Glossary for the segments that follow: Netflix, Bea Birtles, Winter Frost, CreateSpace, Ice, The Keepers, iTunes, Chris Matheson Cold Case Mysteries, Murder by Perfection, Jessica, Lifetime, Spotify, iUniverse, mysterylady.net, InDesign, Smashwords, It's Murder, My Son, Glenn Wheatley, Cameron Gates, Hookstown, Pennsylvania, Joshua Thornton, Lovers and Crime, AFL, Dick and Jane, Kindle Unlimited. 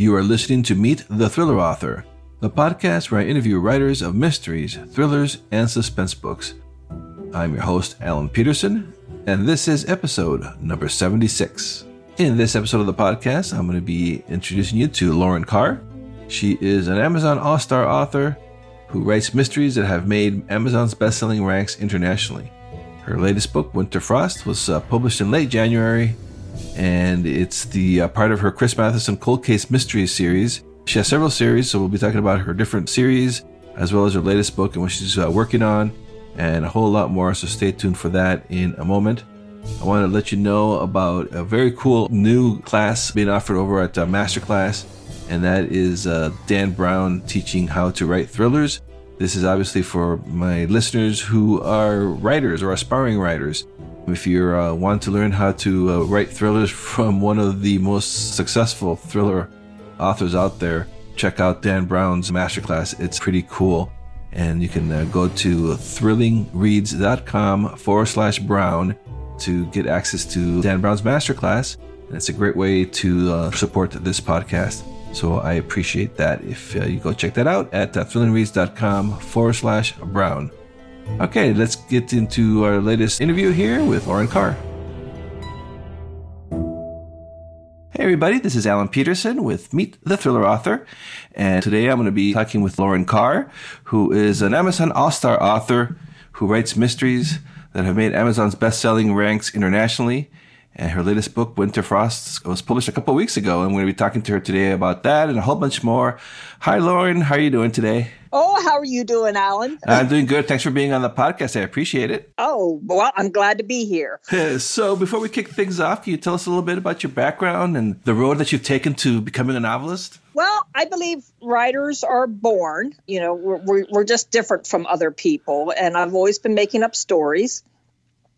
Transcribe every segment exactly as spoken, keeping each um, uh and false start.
You are listening to Meet the Thriller Author, the podcast where I interview writers of mysteries, thrillers, and suspense books. I'm your host, Alan Peterson, and this is episode number seventy-six. In this episode of the podcast, I'm going to be introducing you to Lauren Carr. She is an Amazon All-Star author who writes mysteries that have made Amazon's best-selling ranks internationally. Her latest book, Winter Frost, was uh, published in late January, and it's the uh, part of her Chris Matheson Cold Case Mysteries series. She has several series, so we'll be talking about her different series, as well as her latest book and what she's uh, working on, and a whole lot more, so stay tuned for that in a moment. I want to let you know about a very cool new class being offered over at uh, Masterclass, and that is uh, Dan Brown teaching how to write thrillers. This is obviously for my listeners who are writers or aspiring writers. If you uh, want to learn how to uh, write thrillers from one of the most successful thriller authors out there, check out Dan Brown's Masterclass. It's pretty cool. And you can uh, go to thrillingreads.com forward slash Brown to get access to Dan Brown's Masterclass. And it's a great way to uh, support this podcast. So I appreciate that if uh, you go check that out at uh, thrillingreads.com forward slash Brown. Okay, let's get into our latest interview here with Lauren Carr. Hey everybody, this is Alan Peterson with Meet the Thriller Author, and today I'm going to be talking with Lauren Carr, who is an Amazon All-Star author who writes mysteries that have made Amazon's best-selling ranks internationally, and her latest book, Winter Frost, was published a couple of weeks ago, and we're going to be talking to her today about that and a whole bunch more. Hi Lauren, how are you doing today? Oh, how are you doing, Alan? I'm doing good. Thanks for being on the podcast. I appreciate it. Oh, well, I'm glad to be here. So before we kick things off, can you tell us a little bit about your background and the road that you've taken to becoming a novelist? Well, I believe writers are born. You know, we're, we're just different from other people. And I've always been making up stories.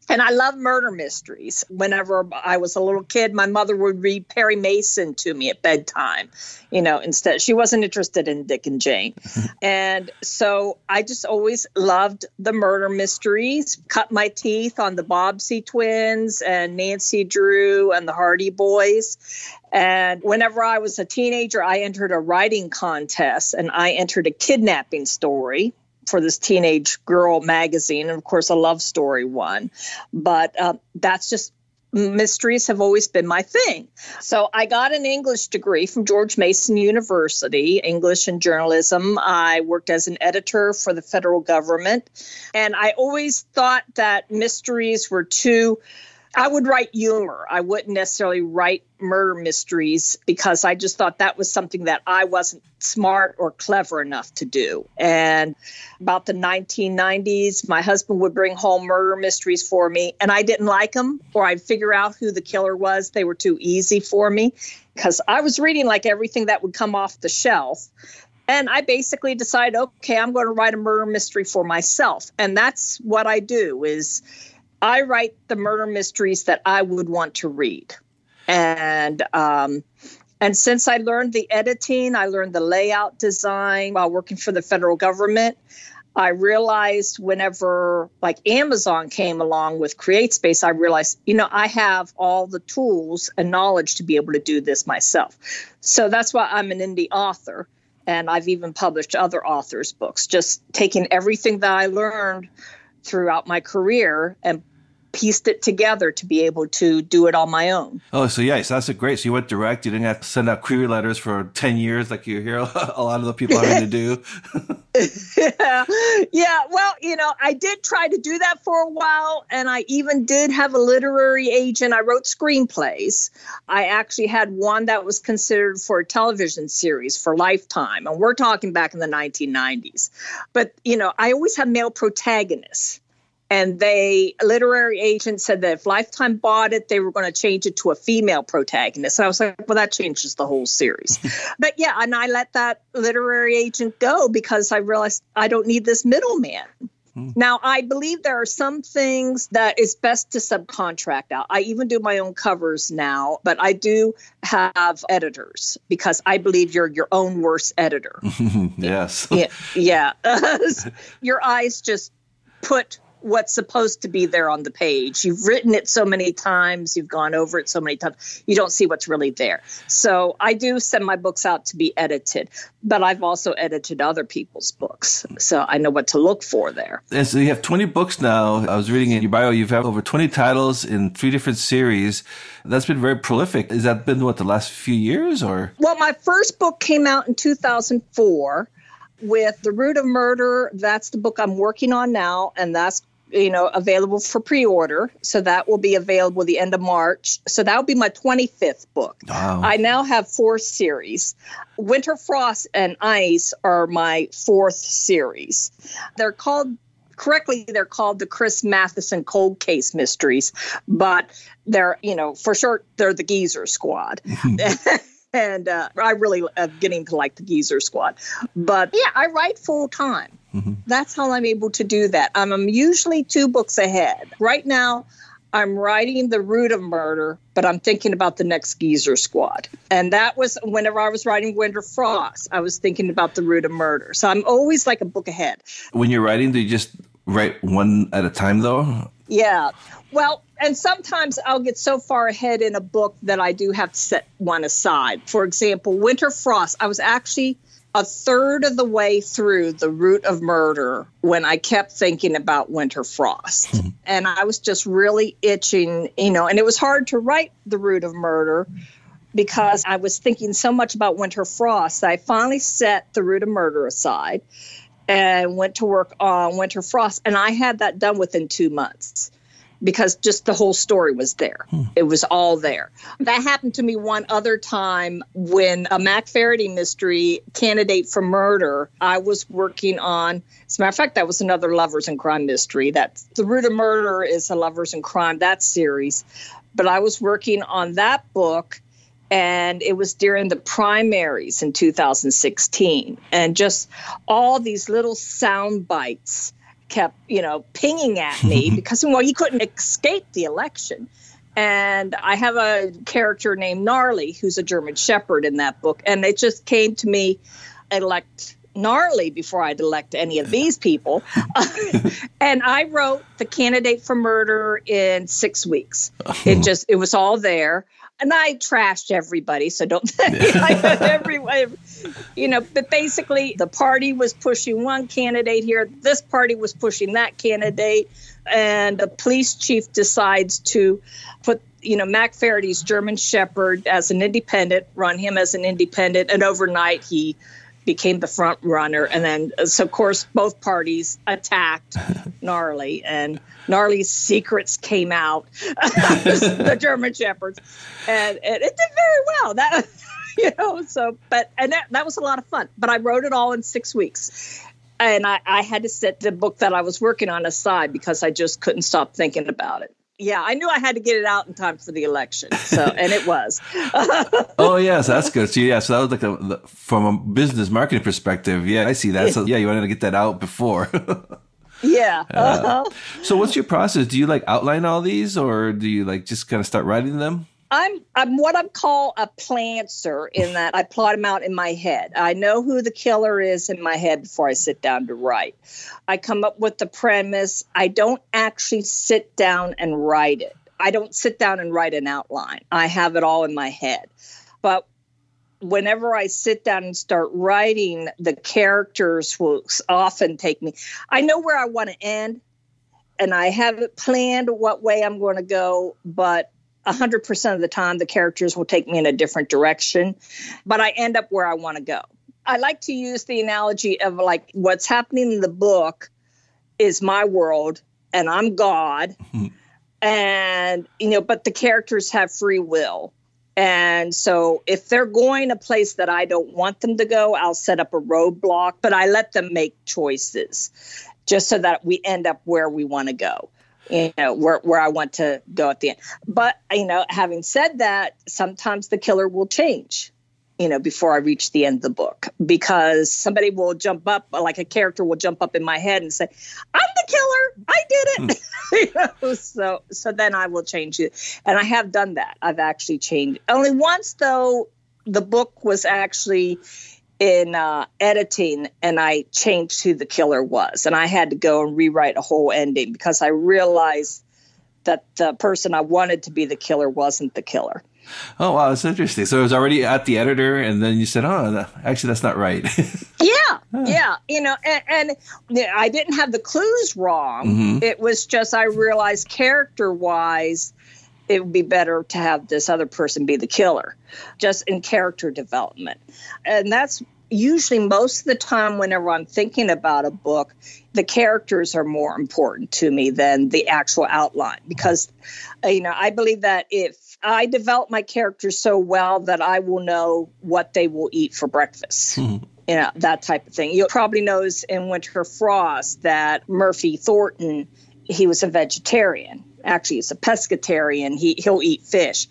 And I love murder mysteries. Whenever I was a little kid, my mother would read Perry Mason to me at bedtime, you know, instead. She wasn't interested in Dick and Jane. And so I just always loved the murder mysteries, cut my teeth on the Bobbsey Twins and Nancy Drew and the Hardy Boys. And whenever I was a teenager, I entered a writing contest and I entered a kidnapping story for this teenage girl magazine. And of course, a love story one. But uh, that's just, mysteries have always been my thing. So I got an English degree from George Mason University, English and journalism. I worked as an editor for the federal government. And I always thought that mysteries were too, I would write humor. I wouldn't necessarily write murder mysteries because I just thought that was something that I wasn't smart or clever enough to do. And about the nineteen nineties, my husband would bring home murder mysteries for me, and I didn't like them, or I'd figure out who the killer was. They were too easy for me because I was reading like everything that would come off the shelf. And I basically decided, okay, I'm going to write a murder mystery for myself. And that's what I do is I write the murder mysteries that I would want to read. And um, and since I learned the editing, I learned the layout design while working for the federal government, I realized whenever like Amazon came along with CreateSpace, I realized, you know, I have all the tools and knowledge to be able to do this myself. So that's why I'm an indie author. And I've even published other authors' books, just taking everything that I learned throughout my career and pieced it together to be able to do it on my own. Oh, so yeah, so that's a great. So you went direct. You didn't have to send out query letters for ten years like you hear a lot of the people having to do. yeah. yeah, well, you know, I did try to do that for a while, and I even did have a literary agent. I wrote screenplays. I actually had one that was considered for a television series for Lifetime, and we're talking back in the nineteen nineties. But, you know, I always had male protagonists. And they, literary agent said that if Lifetime bought it, they were going to change it to a female protagonist. And I was like, well, that changes the whole series. But yeah, and I let that literary agent go because I realized I don't need this middleman. Hmm. Now, I believe there are some things that it's best to subcontract out. I even do my own covers now, but I do have editors because I believe you're your own worst editor. Yes. Yeah. yeah. Your eyes just put what's supposed to be there on the page. You've written it so many times, you've gone over it so many times, you don't see what's really there. So I do send my books out to be edited, but I've also edited other people's books, so I know what to look for there. And so you have twenty books now. I was reading in your bio, you've had over twenty titles in three different series. That's been very prolific. Has that been, what, the last few years? Or? Well, my first book came out in two thousand four with The Root of Murder. That's the book I'm working on now, and that's you know, available for pre-order. So that will be available the end of March. So that'll be my twenty-fifth book. Wow. I now have four series. Winter Frost and Ice are my fourth series. They're called, correctly, they're called the Chris Matheson Cold Case Mysteries, but they're, you know, for sure, they're the Geezer Squad. And uh, I really am getting to like the Geezer Squad. But yeah, I write full time. Mm-hmm. That's how I'm able to do that. I'm, I'm usually two books ahead. Right now, I'm writing The Root of Murder, but I'm thinking about the next Geezer Squad. And that was whenever I was writing Winter Frost, I was thinking about The Root of Murder. So I'm always like a book ahead. When you're writing, do you just write one at a time, though? Yeah. Well, and sometimes I'll get so far ahead in a book that I do have to set one aside. For example, Winter Frost, I was actually a third of the way through The Root of Murder when I kept thinking about Winter Frost. Mm-hmm. And I was just really itching, you know, and it was hard to write The Root of Murder because I was thinking so much about Winter Frost. I finally set The Root of Murder aside and went to work on Winter Frost. And I had that done within two months. Because just the whole story was there. Hmm. It was all there. That happened to me one other time when a Mac Faraday mystery, Candidate for Murder, I was working on. As a matter of fact, that was another Lovers and Crime mystery. That's, The Root of Murder is a Lovers and Crime, that series. But I was working on that book, and it was during the primaries in two thousand sixteen. And just all these little sound bites kept, you know, pinging at me because, well, he couldn't escape the election. And I have a character named Gnarly, who's a German Shepherd in that book. And it just came to me, elect Gnarly before I'd elect any of these people. And I wrote The Candidate for Murder in six weeks. It just, it was all there. And I trashed everybody, so don't everyone, you know, but basically the party was pushing one candidate here. This party was pushing that candidate. And the police chief decides to put, you know, Mac Faraday's German Shepherd as an independent, run him as an independent. And overnight he became the front runner. And then, so of course, both parties attacked Gnarly, and Gnarly's secrets came out, the German Shepherds, and, and it did very well. That, you know, so, but, and that, that was a lot of fun, but I wrote it all in six weeks. And I, I had to set the book that I was working on aside because I just couldn't stop thinking about it. Yeah, I knew I had to get it out in time for the election. So, and it was. Oh, yes, that's good. So, yeah, so that was like a, the, from a business marketing perspective. Yeah, I see that. So, yeah, you wanted to get that out before. Yeah. Uh-huh. Uh, so, what's your process? Do you like outline all these, or do you like just kind of start writing them? I'm I'm what I call a plancer, in that I plot them out in my head. I know who the killer is in my head before I sit down to write. I come up with the premise. I don't actually sit down and write it. I don't sit down and write an outline. I have it all in my head. But whenever I sit down and start writing, the characters will often take me. I know where I want to end, and I haven't planned what way I'm going to go, but one hundred percent of the time, the characters will take me in a different direction, but I end up where I want to go. I like to use the analogy of like what's happening in the book is my world, and I'm God, and, you know, but the characters have free will. And so if they're going a place that I don't want them to go, I'll set up a roadblock, but I let them make choices just so that we end up where we want to go. You know, where where I want to go at the end. But, you know, having said that, sometimes the killer will change, you know, before I reach the end of the book, because somebody will jump up, like a character will jump up in my head and say, I'm the killer. I did it. Mm. you know, so so then I will change it. And I have done that. I've actually changed. Only once, though, the book was actually in uh, editing, and I changed who the killer was. And I had to go and rewrite a whole ending because I realized that the person I wanted to be the killer wasn't the killer. Oh, wow. That's interesting. So it was already at the editor, and then you said, oh, actually, that's not right. yeah. Oh. Yeah. You know, and, and I didn't have the clues wrong. Mm-hmm. It was just I realized character-wise, it would be better to have this other person be the killer, just in character development. And that's usually most of the time whenever I'm thinking about a book, the characters are more important to me than the actual outline. Because, you know, I believe that if I develop my characters so well that I will know what they will eat for breakfast, mm-hmm. you know, that type of thing. You'll probably notice in Winter Frost that Murphy Thornton, he was a vegetarian. Actually, he's a pescatarian. He, he'll eat fish,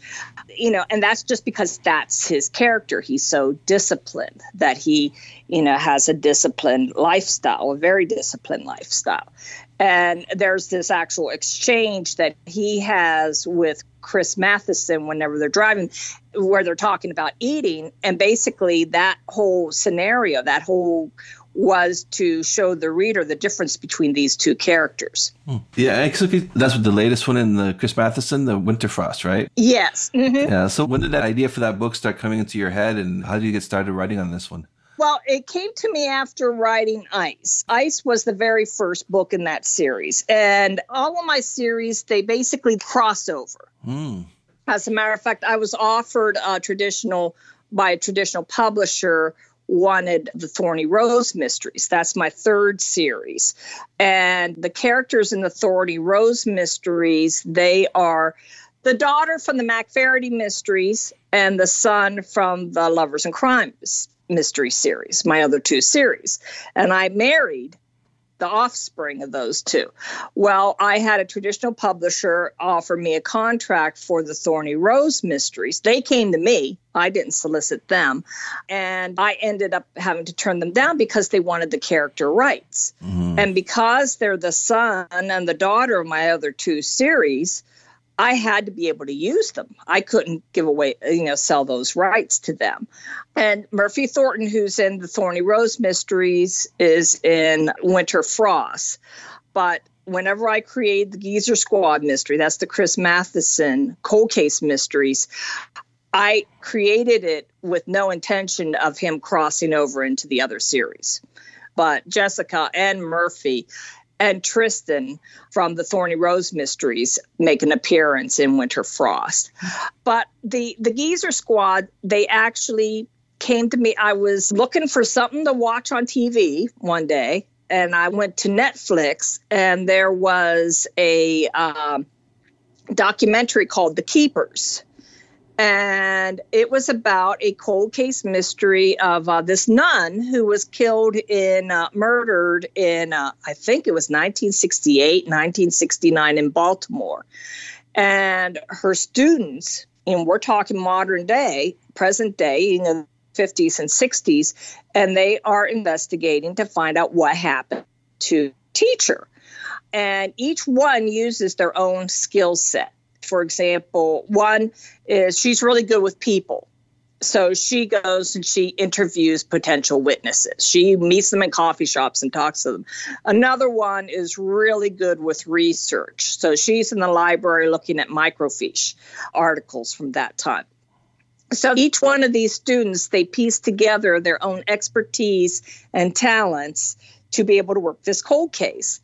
you know, and that's just because that's his character. He's so disciplined that he, you know, has a disciplined lifestyle, a very disciplined lifestyle. And there's this actual exchange that he has with Chris Matheson whenever they're driving, where they're talking about eating. And basically that whole scenario, that whole was to show the reader the difference between these two characters. Yeah, actually, that's the latest one in the Chris Matheson, the Winter Frost, right? Yes. Mm-hmm. Yeah. So when did that idea for that book start coming into your head, and how did you get started writing on this one? Well, it came to me after writing Ice. Ice was the very first book in that series. And all of my series, they basically cross over. Mm. As a matter of fact, I was offered a traditional, by a traditional publisher, wanted the Thorny Rose Mysteries. That's my third series. And the characters in the Thorny Rose Mysteries, they are the daughter from the Mac Faraday Mysteries and the son from the Lovers and Crime Mystery series, my other two series. And I married the offspring of those two. Well, I had a traditional publisher offer me a contract for the Thorny Rose Mysteries. They came to me. I didn't solicit them. And I ended up having to turn them down because they wanted the character rights. Mm-hmm. And because they're the son and the daughter of my other two series, I had to be able to use them. I couldn't give away, you know, sell those rights to them. And Murphy Thornton, who's in the Thorny Rose Mysteries, is in Winter Frost. But whenever I created the Geezer Squad mystery, that's the Chris Matheson Cold Case Mysteries, I created it with no intention of him crossing over into the other series. But Jessica and Murphy and Tristan from the Thorny Rose Mysteries make an appearance in Winter Frost. But the, the Geezer Squad, they actually came to me. I was looking for something to watch on T V one day, and I went to Netflix, and there was a um, documentary called The Keepers. And it was about a cold case mystery of uh, this nun who was killed in, uh, murdered in, uh, I think it was nineteen sixty-eight, nineteen sixty-nine in Baltimore. And her students, and we're talking modern day, present day, you know, fifties and sixties, and they are investigating to find out what happened to teacher. And each one uses their own skill set. For example, one is she's really good with people. So she goes and she interviews potential witnesses. She meets them in coffee shops and talks to them. Another one is really good with research. So she's in the library looking at microfiche articles from that time. So each one of these students, they piece together their own expertise and talents to be able to work this cold case.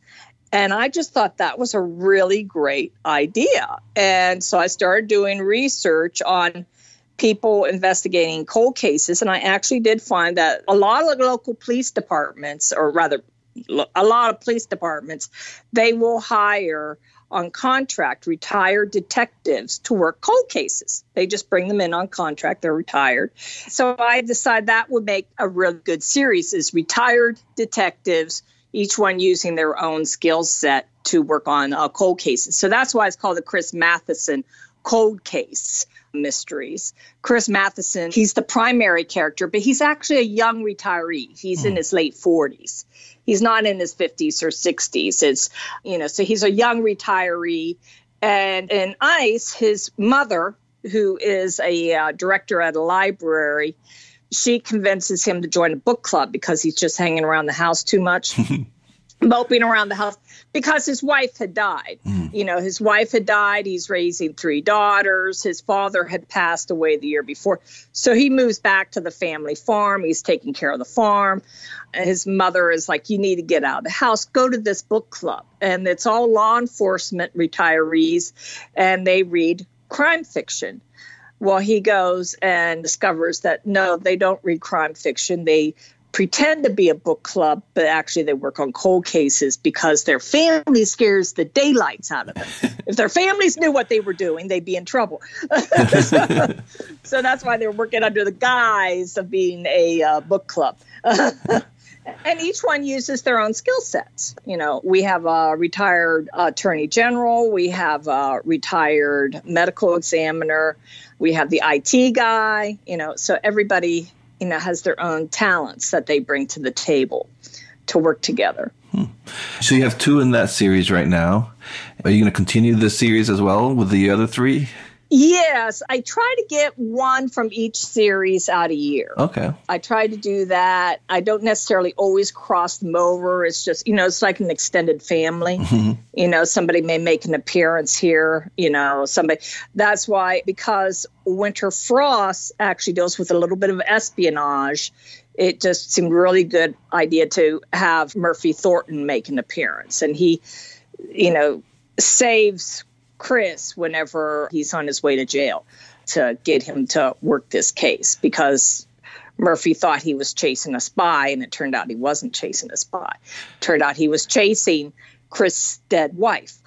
And I just thought that was a really great idea. And so I started doing research on people investigating cold cases. And I actually did find that a lot of local police departments, or rather a lot of police departments, they will hire on contract retired detectives to work cold cases. They just bring them in on contract. They're retired. So I decided that would make a really good series, is retired detectives, each one using their own skill set to work on uh, cold cases. So that's why it's called the Chris Matheson Cold Case Mysteries. Chris Matheson, he's the primary character, but he's actually a young retiree. He's mm. in his late forties. He's not in his fifties or sixties. It's, you know, so he's a young retiree. And in Ice, his mother, who is a uh, director at a library, she convinces him to join a book club because he's just hanging around the house too much, moping around the house, because his wife had died. Mm. You know, his wife had died. He's raising three daughters. His father had passed away the year before. So he moves back to the family farm. He's taking care of the farm. His mother is like, you need to get out of the house. Go to this book club. And it's all law enforcement retirees, and they read crime fiction. Well, he goes and discovers that, no, they don't read crime fiction. They pretend to be a book club, but actually they work on cold cases because their family scares the daylights out of them. If their families knew what they were doing, they'd be in trouble. so, so that's why they're working under the guise of being a uh, book club. And each one uses their own skill sets. You know, we have a retired attorney general. We have a retired medical examiner. We have the I T guy, you know, so everybody, you know, has their own talents that they bring to the table to work together. Hmm. So you have two in that series right now. Are you going to continue this series as well with the other three? Yes, I try to get one from each series out a year. Okay. I try to do that. I don't necessarily always cross them over. It's just, you know, it's like an extended family. Mm-hmm. You know, somebody may make an appearance here, you know, somebody. That's why, because Winter Frost actually deals with a little bit of espionage, it just seemed a really good idea to have Murphy Thornton make an appearance. And he, you know, saves Chris whenever he's on his way to jail to get him to work this case, because Murphy thought he was chasing a spy, and it turned out he wasn't chasing a spy. It turned out he was chasing Chris's dead wife.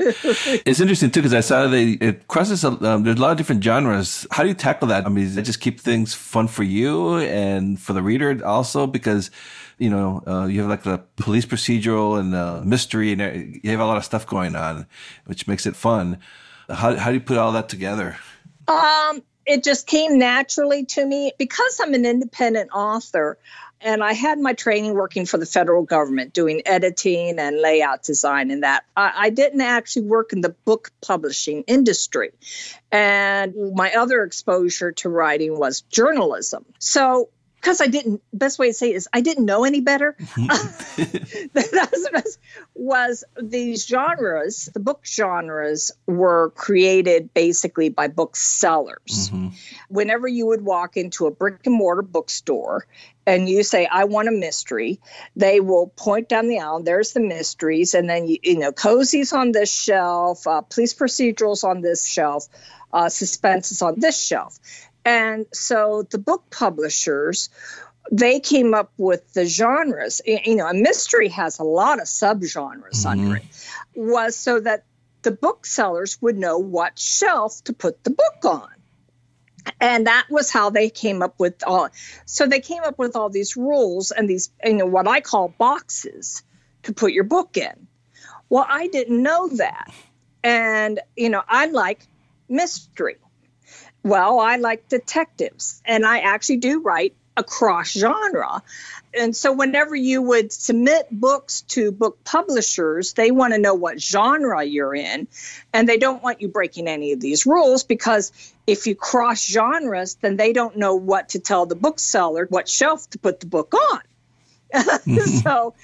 It's interesting, too, because I saw they, it crosses, a, um, there's a lot of different genres. How do you tackle that? I mean, does it just keep things fun for you and for the reader also? Because, you know, uh, you have like the police procedural and the mystery, and you have a lot of stuff going on, which makes it fun. How how do you put all that together? Um, it just came naturally to me because I'm an independent author, and I had my training working for the federal government, doing editing and layout design and that. I, I didn't actually work in the book publishing industry. And my other exposure to writing was journalism. So Because I didn't, best way to say it is I didn't know any better. That was, the best, was these genres, the book genres were created basically by booksellers. Mm-hmm. Whenever you would walk into a brick and mortar bookstore and you say, I want a mystery, they will point down the aisle, there's the mysteries, and then, you, you know, cozies on this shelf, uh, police procedurals on this shelf, uh, suspenses on this shelf. And so the book publishers, they came up with the genres. You know, a mystery has a lot of subgenres mm-hmm. under it, was so that the booksellers would know what shelf to put the book on. And that was how they came up with all. So they came up with all these rules and these, you know, what I call boxes to put your book in. Well, I didn't know that. And, you know, I'm like, mystery. Well, I like detectives, and I actually do write across genre. And so whenever you would submit books to book publishers, they want to know what genre you're in, and they don't want you breaking any of these rules, because if you cross genres, then they don't know what to tell the bookseller, what shelf to put the book on. So,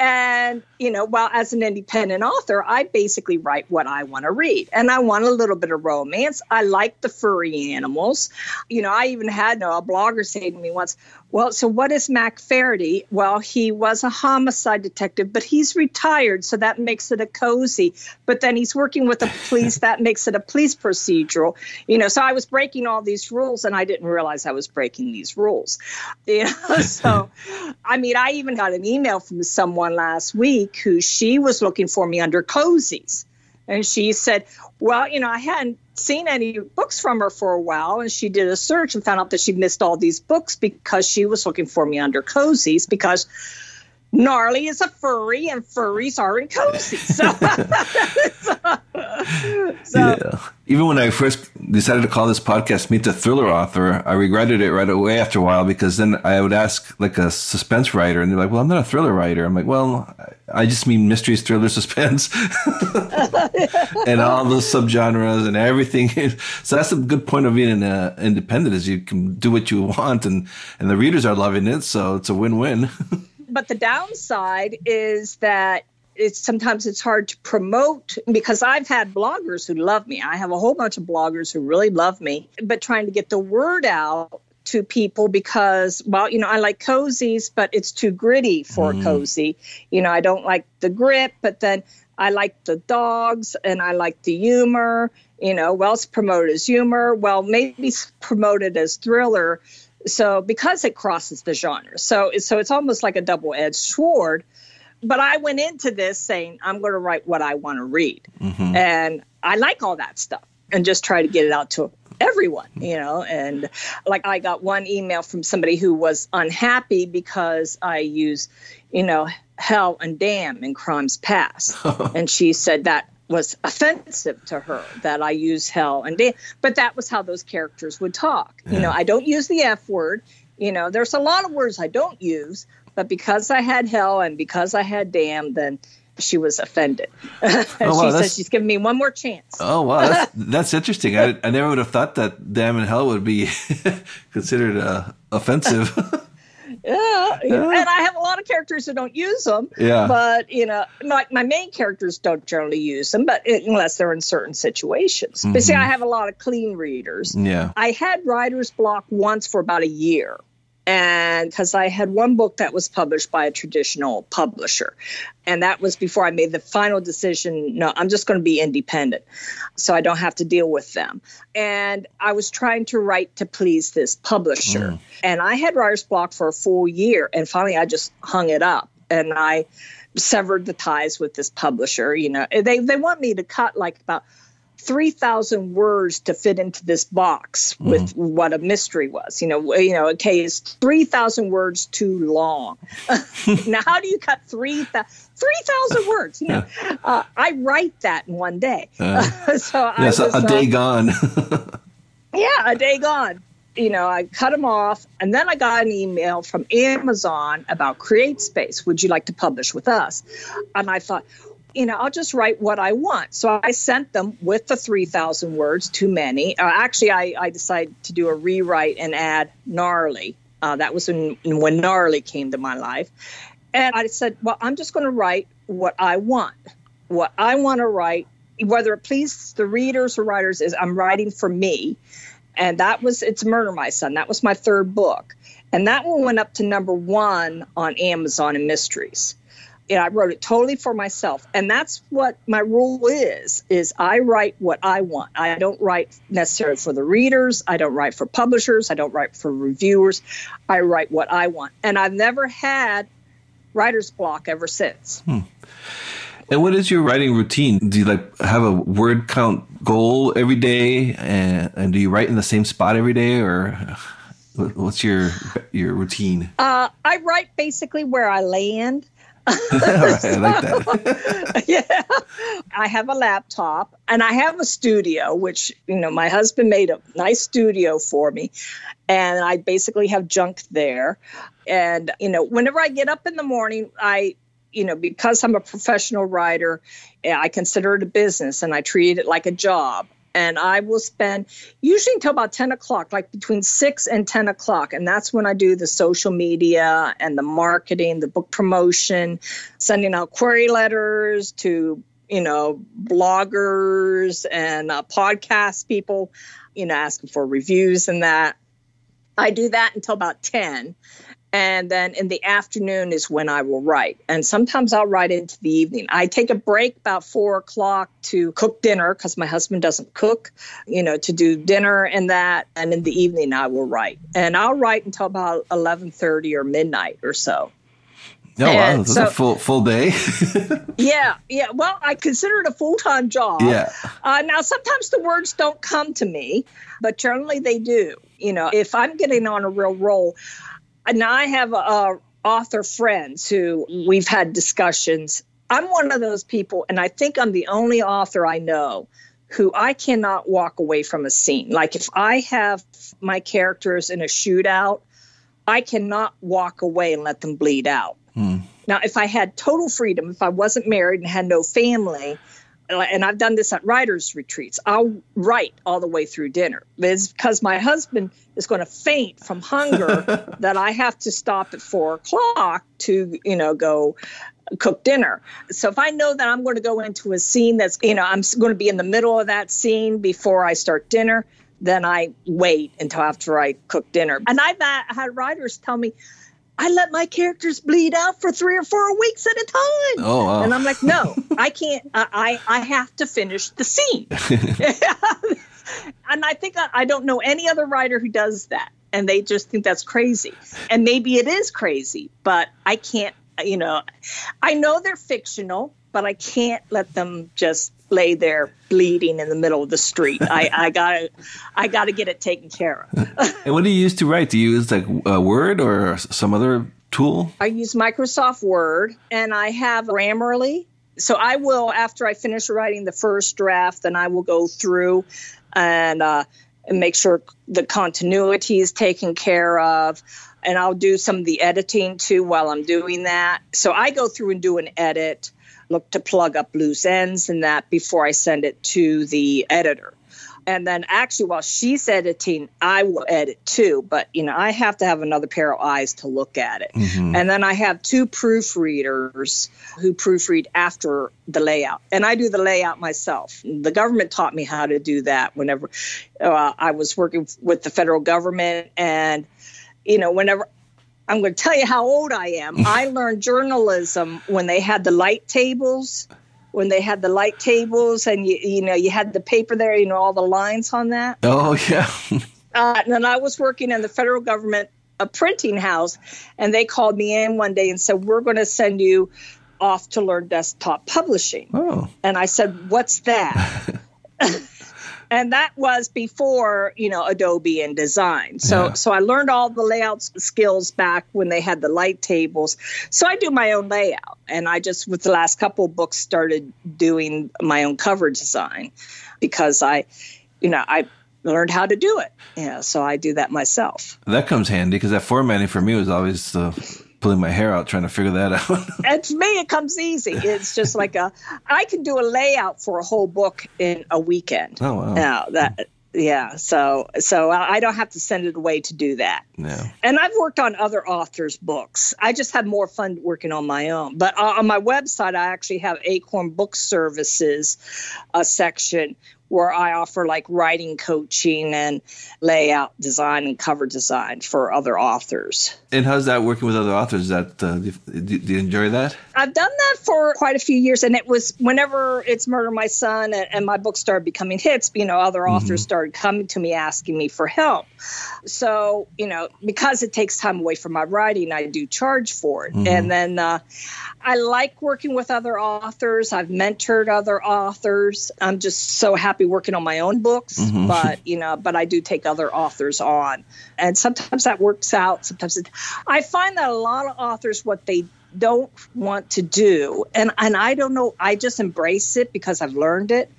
and, you know, well, as an independent author, I basically write what I want to read. And I want a little bit of romance. I like the furry animals. You know, I even had no, a blogger say to me once, well, so what is Mac Faraday? Well, he was a homicide detective, but he's retired, so that makes it a cozy. But then he's working with the police. That makes it a police procedural. You know, so I was breaking all these rules, and I didn't realize I was breaking these rules. You know, so, I mean, I even got an email from someone last week who she was looking for me under cozies. And she said, well, you know, I hadn't seen any books from her for a while. And she did a search and found out that she missed all these books because she was looking for me under cozies, because Gnarly is a furry, and furries aren't cozy. So, so, so. Yeah. Even when I first decided to call this podcast Meet the Thriller Author, I regretted it right away after a while, because then I would ask like a suspense writer, and they're like, well, I'm not a thriller writer. I'm like, well, I just mean mysteries, thriller, suspense, and all those subgenres and everything. So that's a good point of being uh, independent, is you can do what you want, and, and the readers are loving it, so it's a win-win. But the downside is that it's sometimes it's hard to promote, because I've had bloggers who love me. I have a whole bunch of bloggers who really love me, but trying to get the word out to people, because, well, you know, I like cozies, but it's too gritty for mm. a cozy. You know, I don't like the grit, but then I like the dogs and I like the humor. You know, well, it's promoted as humor. Well, maybe it's promoted as thriller. So because it crosses the genre, so, so it's almost like a double-edged sword. But I went into this saying, I'm going to write what I want to read. Mm-hmm. And I like all that stuff, and just try to get it out to everyone, you know. And like I got one email from somebody who was unhappy because I use, you know, hell and damn in Crimes Past. And she said that was offensive to her, that I use hell and damn. But that was how those characters would talk. Yeah. You know, I don't use the F word. You know, there's a lot of words I don't use, but because I had hell and because I had damn, then she was offended. Oh, wow, she says she's giving me one more chance. Oh, wow. That's, that's interesting. I, I never would have thought that damn and hell would be considered uh, offensive. Yeah, and I have a lot of characters who don't use them. Yeah. But, you know, like my, my main characters don't generally use them, but it, unless they're in certain situations. Mm-hmm. But see, I have a lot of clean readers. Yeah. I had writer's block once for about a year, and because I had one book that was published by a traditional publisher, and that was before I made the final decision, no, I'm just going to be independent, so I don't have to deal with them. And I was trying to write to please this publisher. Mm. And I had writer's block for a full year, and finally I just hung it up, and I severed the ties with this publisher. You know, they, they want me to cut like about three thousand words to fit into this box with mm. what a mystery was. You know, you know, okay, it's three thousand words too long. Now, how do you cut three thousand words? You know, yeah. uh, I write that in one day. Uh, so yeah, I was, a day uh, gone. Yeah, a day gone. You know, I cut them off, and then I got an email from Amazon about CreateSpace. Would you like to publish with us? And I thought, you know, I'll just write what I want. So I sent them with the three thousand words, too many. Uh, actually, I, I decided to do a rewrite and add Gnarly. Uh, that was when, when Gnarly came to my life. And I said, well, I'm just going to write what I want. What I want to write, whether it pleases the readers or writers, is I'm writing for me. And that was It's Murder, My Son. That was my third book. And that one went up to number one on Amazon and Mysteries. And I wrote it totally for myself. And that's what my rule is, is I write what I want. I don't write necessarily for the readers. I don't write for publishers. I don't write for reviewers. I write what I want. And I've never had writer's block ever since. Hmm. And what is your writing routine? Do you like have a word count goal every day? And, and do you write in the same spot every day, or what's your, your routine? Uh, I write basically where I land. Right, I like that. Yeah, I have a laptop, and I have a studio, which, you know, my husband made a nice studio for me, and I basically have junk there. And, you know, whenever I get up in the morning, I, you know, because I'm a professional writer, I consider it a business, and I treat it like a job. And I will spend usually until about ten o'clock, like between six and ten o'clock. And that's when I do the social media and the marketing, the book promotion, sending out query letters to, you know, bloggers and uh, podcast people, you know, asking for reviews and that. I do that until about ten. And then in the afternoon is when I will write. And sometimes I'll write into the evening. I take a break about four o'clock to cook dinner, because my husband doesn't cook, you know, to do dinner and that. And in the evening I will write. And I'll write until about eleven thirty or midnight or so. Oh, wow. That's so, a full full day. yeah, yeah. Well, I consider it a full-time job. Yeah. Uh, now, sometimes the words don't come to me, but generally they do. You know, if I'm getting on a real roll. Now I have a, a author friends who we've had discussions. I'm one of those people, and I think I'm the only author I know who I cannot walk away from a scene. Like if I have my characters in a shootout, I cannot walk away and let them bleed out. Hmm. Now, if I had total freedom, if I wasn't married and had no family, and I've done this at writers' retreats, I'll write all the way through dinner. It's because my husband is going to faint from hunger that I have to stop at four o'clock to, you know, go cook dinner. So if I know that I'm going to go into a scene that's, you know, I'm going to be in the middle of that scene before I start dinner, then I wait until after I cook dinner. And I've had writers tell me, I let my characters bleed out for three or four weeks at a time. Oh, wow. And I'm like, no, I can't. I, I, I have to finish the scene. And I think I, I don't know any other writer who does that. And they just think that's crazy. And maybe it is crazy, but I can't, you know, I know they're fictional, but I can't let them just lay there bleeding in the middle of the street. I, I gotta, I gotta get it taken care of. And what do you use to write? Do you use like uh, Word or some other tool? I use Microsoft Word, and I have Grammarly. So I will, after I finish writing the first draft, then I will go through and, uh, and make sure the continuity is taken care of. And I'll do some of the editing too while I'm doing that. So I go through and do an edit, look to plug up loose ends and that before I send it to the editor. And then actually while she's editing, I will edit too. But, you know, I have to have another pair of eyes to look at it. Mm-hmm. And then I have two proofreaders who proofread after the layout. And I do the layout myself. The government taught me how to do that whenever uh, I was working with the federal government. And, you know, whenever... I'm going to tell you how old I am. I learned journalism when they had the light tables, when they had the light tables and, you, you know, you had the paper there, you know, all the lines on that. Oh, yeah. uh, and then I was working in the federal government, a printing house, and they called me in one day and said, we're going to send you off to learn desktop publishing. Oh. And I said, what's that? And that was before, you know, Adobe InDesign. So yeah. so I learned all the layout skills back when they had the light tables. So I do my own layout. And I just, with the last couple of books, started doing my own cover design because I, you know, I learned how to do it. Yeah, so I do that myself. That comes handy because that formatting for me was always the... Uh... pulling my hair out trying to figure that out. And to me, it comes easy. It's just like a, I can do a layout for a whole book in a weekend. Oh, wow. Now that, yeah. So, so I don't have to send it away to do that. Yeah. And I've worked on other authors' books. I just have more fun working on my own. But on my website, I actually have Acorn Book Services, a section where I offer like writing coaching and layout design and cover design for other authors. And how's that working with other authors? Is that uh, do, do you enjoy that? I've done that for quite a few years, and it was whenever It's Murder, My Son, and, and my books started becoming hits. You know, other mm-hmm. authors started coming to me asking me for help. So you know, because it takes time away from my writing, I do charge for it. Mm-hmm. And then uh, I like working with other authors. I've mentored other authors. I'm just so happy working on my own books, mm-hmm. but you know, but I do take other authors on, and sometimes that works out. Sometimes it, I find that a lot of authors, what they don't want to do, and and I don't know, I just embrace it because I've learned it.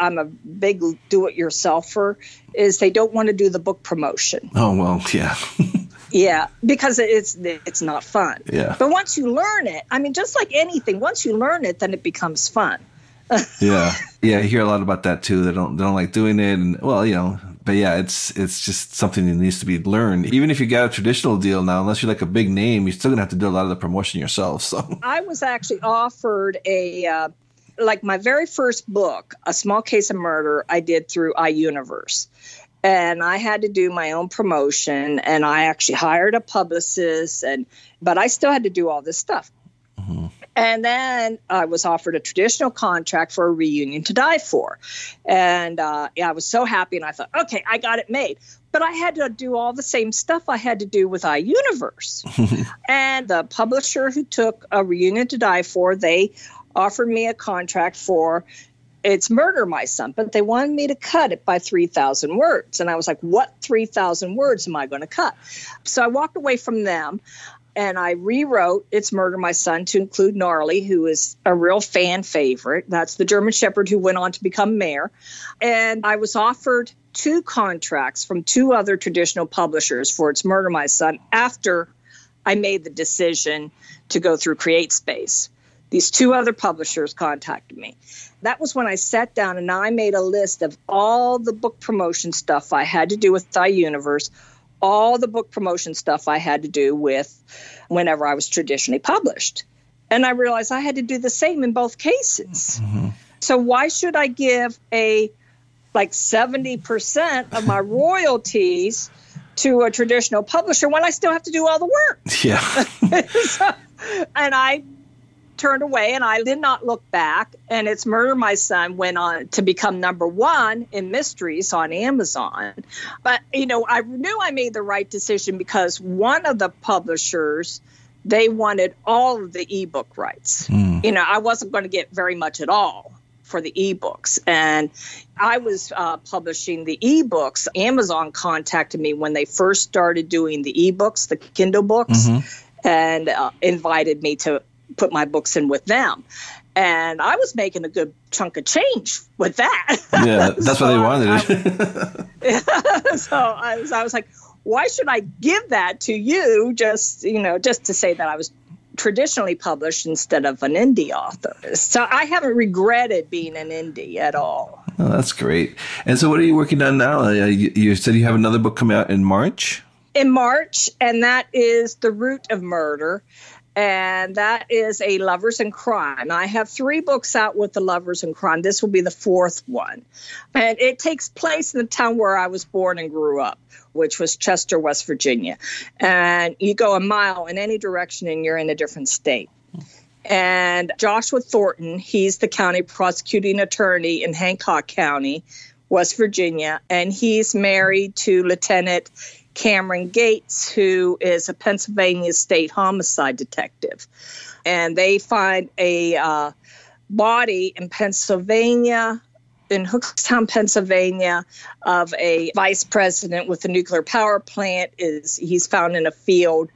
I'm a big do-it-yourselfer. Is they don't want to do the book promotion. Oh well, yeah. Yeah, because it's it's not fun. Yeah. But once you learn it, I mean, just like anything, once you learn it, then it becomes fun. Yeah. Yeah, I hear a lot about that too. They don't they don't like doing it, and well, you know, but yeah, it's it's just something that needs to be learned. Even if you got a traditional deal now, unless you're like a big name, you're still gonna have to do a lot of the promotion yourself. So I was actually offered a uh, like my very first book, A Small Case of Murder, I did through iUniverse. And I had to do my own promotion, and I actually hired a publicist, and but I still had to do all this stuff. Mm-hmm. And then I was offered a traditional contract for A Reunion to Die For. And uh, yeah, I was so happy, and I thought, okay, I got it made. But I had to do all the same stuff I had to do with iUniverse. And the publisher who took A Reunion to Die For, they offered me a contract for It's Murder, My Son, but they wanted me to cut it by three thousand words. And I was like, what three thousand words am I going to cut? So I walked away from them. and I rewrote It's Murder, My Son to include Gnarly, who is a real fan favorite. That's the German Shepherd who went on to become mayor. And I was offered two contracts from two other traditional publishers for It's Murder, My Son after I made the decision to go through CreateSpace. These two other publishers contacted me. That was when I sat down and I made a list of all the book promotion stuff I had to do with iUniverse, all the book promotion stuff I had to do with whenever I was traditionally published. And I realized I had to do the same in both cases. Mm-hmm. So why should I give a like seventy percent of my royalties to a traditional publisher when I still have to do all the work? Yeah. so, and I... turned away and I did not look back. And It's Murder, My Son went on to become number one in mysteries on Amazon. But, you know, I knew I made the right decision because one of the publishers, they wanted all of the ebook rights. Mm. You know, I wasn't going to get very much at all for the ebooks. And I was uh, publishing the ebooks. Amazon contacted me when they first started doing the ebooks, the Kindle books, mm-hmm. and uh, invited me to put my books in with them. And I was making a good chunk of change with that. Yeah, that's so what they wanted. I, yeah, so I was, I was like, why should I give that to you just, you know, just to say that I was traditionally published instead of an indie author? So I haven't regretted being an indie at all. Oh, that's great. And so what are you working on now? You said you have another book coming out in March? In March, and that is The Root of Murder. And that is a Lovers and Crime. I have three books out with the Lovers and Crime. This will be the fourth one. And it takes place in the town where I was born and grew up, which was Chester, West Virginia. And you go a mile in any direction and you're in a different state. And Joshua Thornton, he's the county prosecuting attorney in Hancock County, West Virginia. And he's married to Lieutenant Cameron Gates, who is a Pennsylvania state homicide detective. And they find a uh, body in Pennsylvania, in Hookstown, Pennsylvania, of a vice president with a nuclear power plant. Is He's found in a field,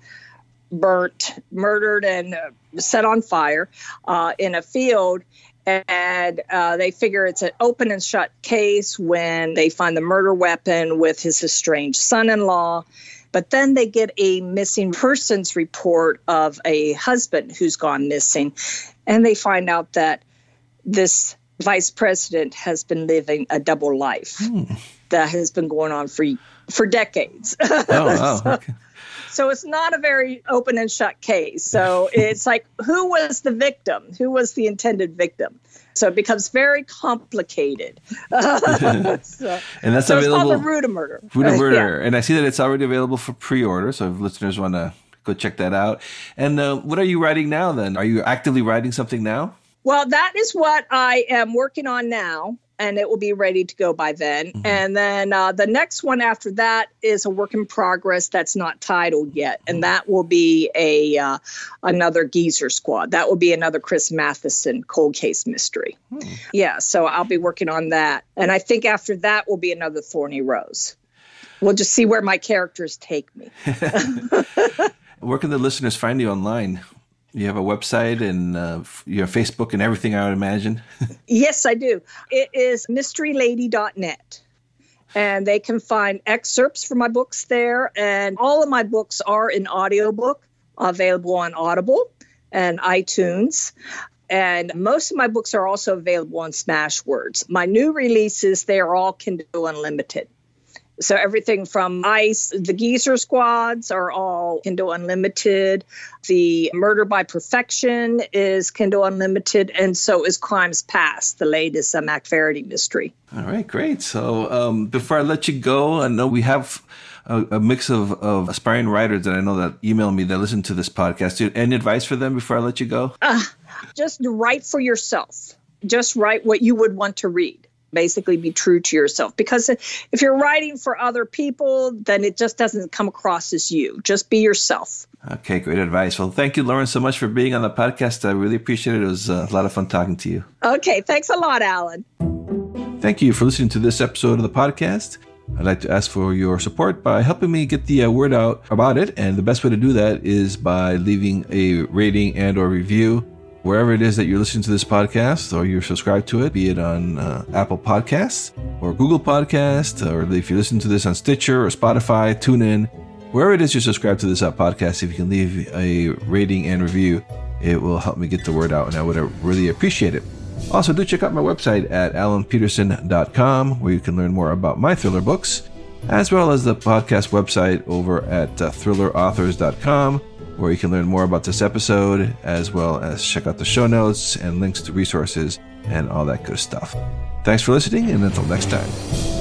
burnt, murdered, and uh, set on fire uh, in a field. And uh, they figure it's an open and shut case when they find the murder weapon with his estranged son-in-law. But then they get a missing persons report of a husband who's gone missing. And they find out that this vice president has been living a double life hmm. that has been going on for, for decades. Oh, wow. so, okay. So it's not a very open and shut case. So it's like, who was the victim? Who was the intended victim? So it becomes very complicated. so, and that's so available. It's called The Root of Murder. Root of Murder. Yeah. And I see that it's already available for pre-order. So if listeners want to go check that out. And uh, what are you writing now then? Are you actively writing something now? Well, that is what I am working on now. And it will be ready to go by then. Mm-hmm. And then uh, the next one after that is a work in progress that's not titled yet. And that will be a uh, another Geezer Squad. That will be another Chris Matheson Cold Case Mystery. Mm-hmm. Yeah, so I'll be working on that. And I think after that will be another Thorny Rose. We'll just see where my characters take me. Where can the listeners find you online? You have a website and uh, you have Facebook and everything, I would imagine. Yes, I do. It is mystery lady dot net. And they can find excerpts from my books there. And all of my books are in audiobook, available on Audible and iTunes. And most of my books are also available on Smashwords. My new releases, they are all Kindle Unlimited. So everything from Ice, the Geezer Squads are all Kindle Unlimited. The Murder by Perfection is Kindle Unlimited. And so is Crimes Past, the latest uh, Mac Faraday mystery. All right, great. So um, before I let you go, I know we have a, a mix of, of aspiring writers that I know that email me that listen to this podcast. Do you have any advice for them before I let you go? Uh, just write for yourself. Just write what you would want to read. Basically be true to yourself, because if you're writing for other people, then it just doesn't come across as you. Just be yourself. Okay, great advice. Well, thank you, Lauren, so much for being on the podcast. I really appreciate it. It was a lot of fun talking to you. Okay, thanks a lot, Alan. Thank you for listening to this episode of the podcast. I'd like to ask for your support by helping me get the uh, word out about it. And the best way to do that is by leaving a rating and or review wherever it is that you're listening to this podcast or you're subscribed to it, be it on uh, Apple Podcasts or Google Podcasts, or if you listen to this on Stitcher or Spotify, TuneIn, wherever it is you're subscribed to this uh, podcast, if you can leave a rating and review, it will help me get the word out and I would really appreciate it. Also, do check out my website at alan peterson dot com, where you can learn more about my thriller books, as well as the podcast website over at uh, thriller authors dot com, where you can learn more about this episode, as well as check out the show notes and links to resources and all that good stuff. Thanks for listening, and until next time.